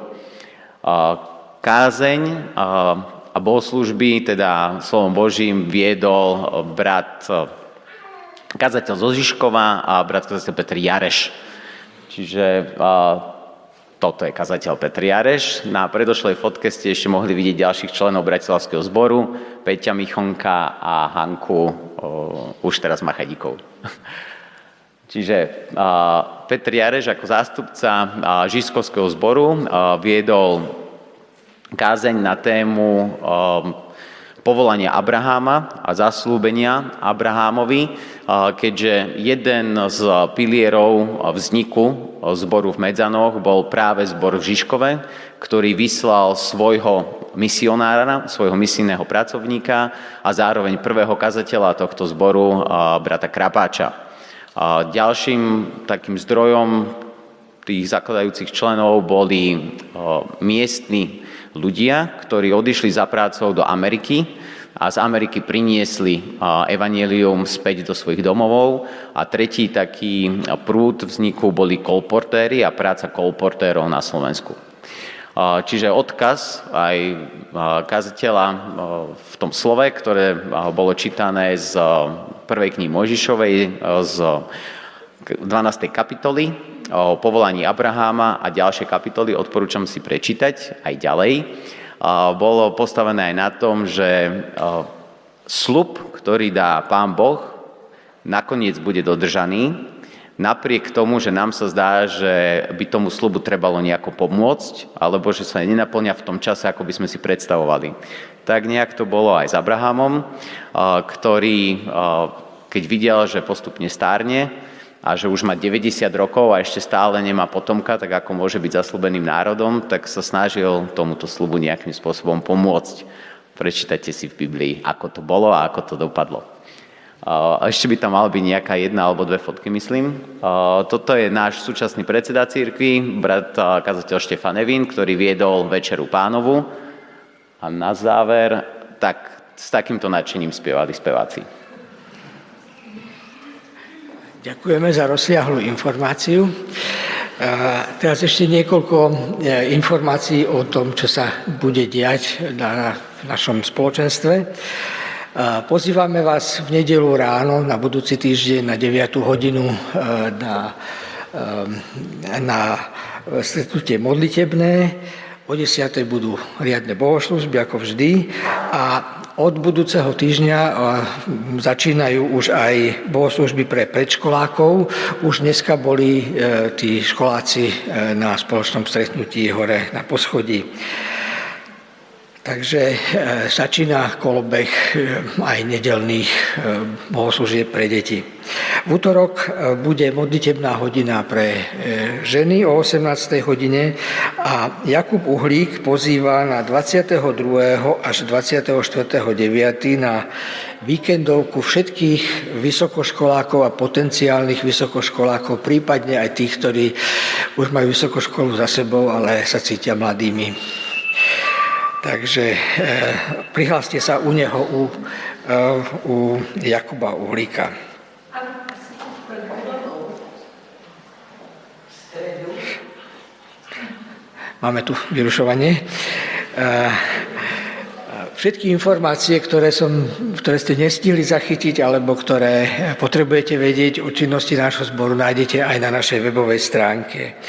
Kázeň a bohoslúžby, teda slovom Božím, viedol brat kazateľ zo Žižkova a brat kazateľ Petr Jareš. Čiže toto je kazateľ Petr Jareš. Na predošlej fotke ste ešte mohli vidieť ďalších členov Bratislavského zboru, Peťa Michonka a Hanku, už teraz Machadíkov. Čiže uh, Petr Jareš ako zástupca uh, Žižkovského zboru uh, viedol kázeň na tému uh, povolania Abraháma a zasľúbenia Abrahámovi, uh, keďže jeden z pilierov vzniku zboru v Medzanoch bol práve zbor v Žižkove, ktorý vyslal svojho misionára, svojho misijného pracovníka a zároveň prvého kazateľa tohto zboru, uh, brata Krapáča. A ďalším takým zdrojom tých zakladajúcich členov boli miestni ľudia, ktorí odišli za prácou do Ameriky a z Ameriky priniesli evanjelium späť do svojich domovov. A tretí taký prúd vzniku boli kolportéri a práca kolportérov na Slovensku. Čiže odkaz aj kazateľa v tom slove, ktoré bolo čítané z prvej knihy Mojžišovej z dvanástej kapitoly o povolaní Abraháma a ďalšie kapitoly, odporúčam si prečítať aj ďalej, bolo postavené aj na tom, že sľub, ktorý dá Pán Boh, nakoniec bude dodržaný, napriek tomu, že nám sa zdá, že by tomu sľubu trebalo nejako pomôcť, alebo že sa nenaplňa v tom čase, ako by sme si predstavovali. Tak nejak to bolo aj s Abrahamom, ktorý, keď videl, že postupne stárne a že už má deväťdesiat rokov a ešte stále nemá potomka, tak ako môže byť zasľúbeným národom, tak sa snažil tomuto sľubu nejakým spôsobom pomôcť. Prečítajte si v Biblii, ako to bolo a ako to dopadlo. Ešte by tam mala byť nejaká jedna alebo dve fotky, myslím. Toto je náš súčasný predseda cirkvi, brat kazateľ Štefan Kušnír, ktorý viedol Večeru Pánovu. A na záver, tak s takýmto nadšením spievali speváci. Ďakujeme za rozsiahlu informáciu. A teraz ešte niekoľko informácií o tom, čo sa bude diať na našom spoločenstve. Pozývame vás v nedeľu ráno na budúci týždeň na deviatu hodinu na, na stretnutie modlitebné. O desiatej budú riadne bohoslužby, ako vždy. A od budúceho týždňa začínajú už aj bohoslužby pre predškolákov. Už dneska boli tí školáci na spoločnom stretnutí hore na poschodí. Takže začína kolobeh aj nedeľných bohoslužieb pre deti. V útorok bude modlitebná hodina pre ženy o osemnástej hodine a Jakub Uhlík pozýva na dvadsiateho druhého až dvadsiateho štvrtého deviateho na víkendovku všetkých vysokoškolákov a potenciálnych vysokoškolákov, prípadne aj tých, ktorí už majú vysokoškolu za sebou, ale sa cítia mladými. Takže eh, prihláste sa u neho, u, uh, u Jakuba Uhlíka. Máme tu vyrušovanie. Eh, Všetky informácie, ktoré, som, ktoré ste nestihli zachytiť alebo ktoré potrebujete vedieť o činnosti nášho zboru, nájdete aj na našej webovej stránke.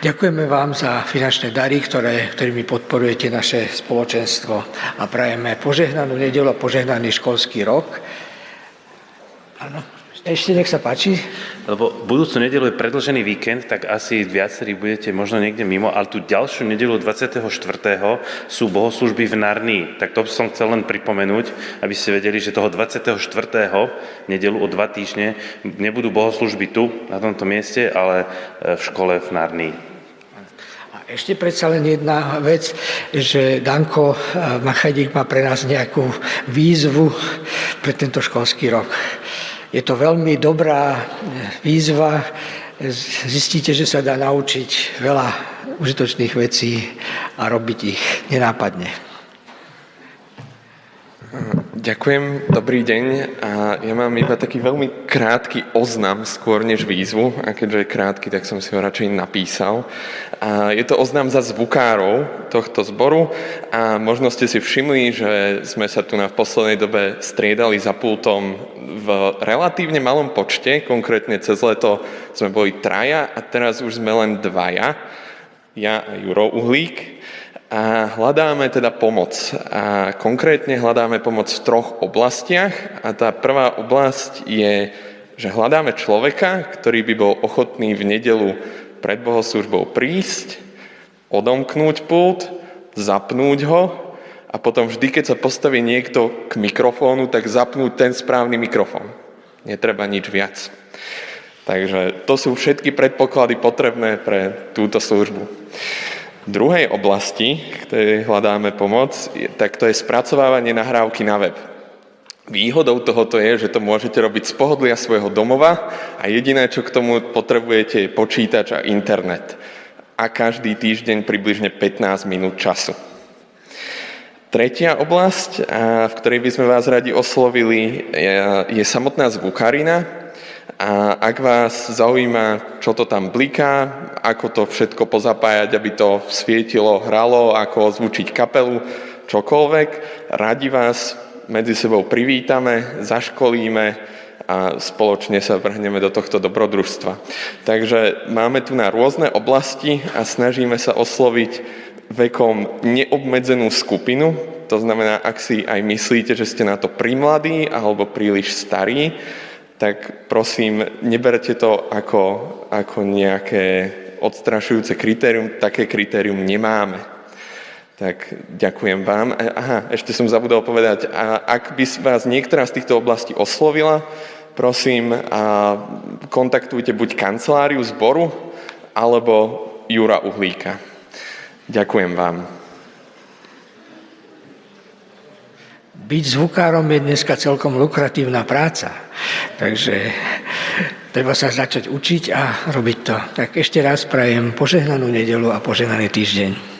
Ďakujeme vám za finančné dary, ktoré, ktorými podporujete naše spoločenstvo a prajeme požehnanú nedeľu a požehnaný školský rok. Áno, ešte nech sa páči. Lebo budúcu nedeľu je predĺžený víkend, tak asi viacerí budete možno niekde mimo, ale tú ďalšiu nedeľu dvadsiateho štvrtého sú bohoslužby v Narnii. Tak to som chcel len pripomenúť, aby ste vedeli, že toho dvadsiateho štvrtého nedeľu o dva týždne nebudú bohoslužby tu, na tomto mieste, ale v škole v Narnii. A ešte predsa len jedna vec, že Danko Machadík má pre nás nejakú výzvu pre tento školský rok. Je to veľmi dobrá výzva. Zistíte, že sa dá naučiť veľa užitočných vecí a robiť ich nenápadne. Ďakujem, dobrý deň. A ja mám iba taký veľmi krátky oznam, skôr než výzvu. A keďže je krátky, tak som si ho radšej napísal. A je to oznam za zvukárov tohto zboru. A možno ste si všimli, že sme sa tu na v poslednej dobe striedali za pultom v relatívne malom počte. Konkrétne cez leto sme boli traja a teraz už sme len dvaja. Ja a Juro Uhlík. A hľadáme teda pomoc. A konkrétne hľadáme pomoc v troch oblastiach. A tá prvá oblasť je, že hľadáme človeka, ktorý by bol ochotný v nedeľu pred bohoslužbou prísť, odomknúť pult, zapnúť ho a potom vždy, keď sa postaví niekto k mikrofónu, tak zapnúť ten správny mikrofón. Netreba nič viac. Takže to sú všetky predpoklady potrebné pre túto službu. V druhej oblasti, ktorej hľadáme pomoc, tak to je spracovávanie nahrávky na web. Výhodou tohoto je, že to môžete robiť z pohodlia svojho domova a jediné, čo k tomu potrebujete, je počítač a internet. A každý týždeň približne pätnásť minút času. Tretia oblasť, v ktorej by sme vás radi oslovili, je samotná zvukarina. A ak vás zaujíma, čo to tam bliká, ako to všetko pozapájať, aby to svietilo, hralo, ako ozvučiť kapelu, čokoľvek, radi vás medzi sebou privítame, zaškolíme a spoločne sa vrhneme do tohto dobrodružstva. Takže máme tu na rôzne oblasti a snažíme sa osloviť vekom neobmedzenú skupinu. To znamená, ak si aj myslíte, že ste na to primladí alebo príliš starí, tak prosím, neberte to ako, ako nejaké odstrašujúce kritérium. Také kritérium nemáme. Tak ďakujem vám. Aha, ešte som zabudol povedať, a ak by vás niektorá z týchto oblastí oslovila, prosím, a kontaktujte buď kanceláriu zboru, alebo Jura Uhlíka. Ďakujem vám. Byť zvukárom je dneska celkom lukratívna práca, takže treba sa začať učiť a robiť to. Tak ešte raz prajem požehnanú nedeľu a požehnaný týždeň.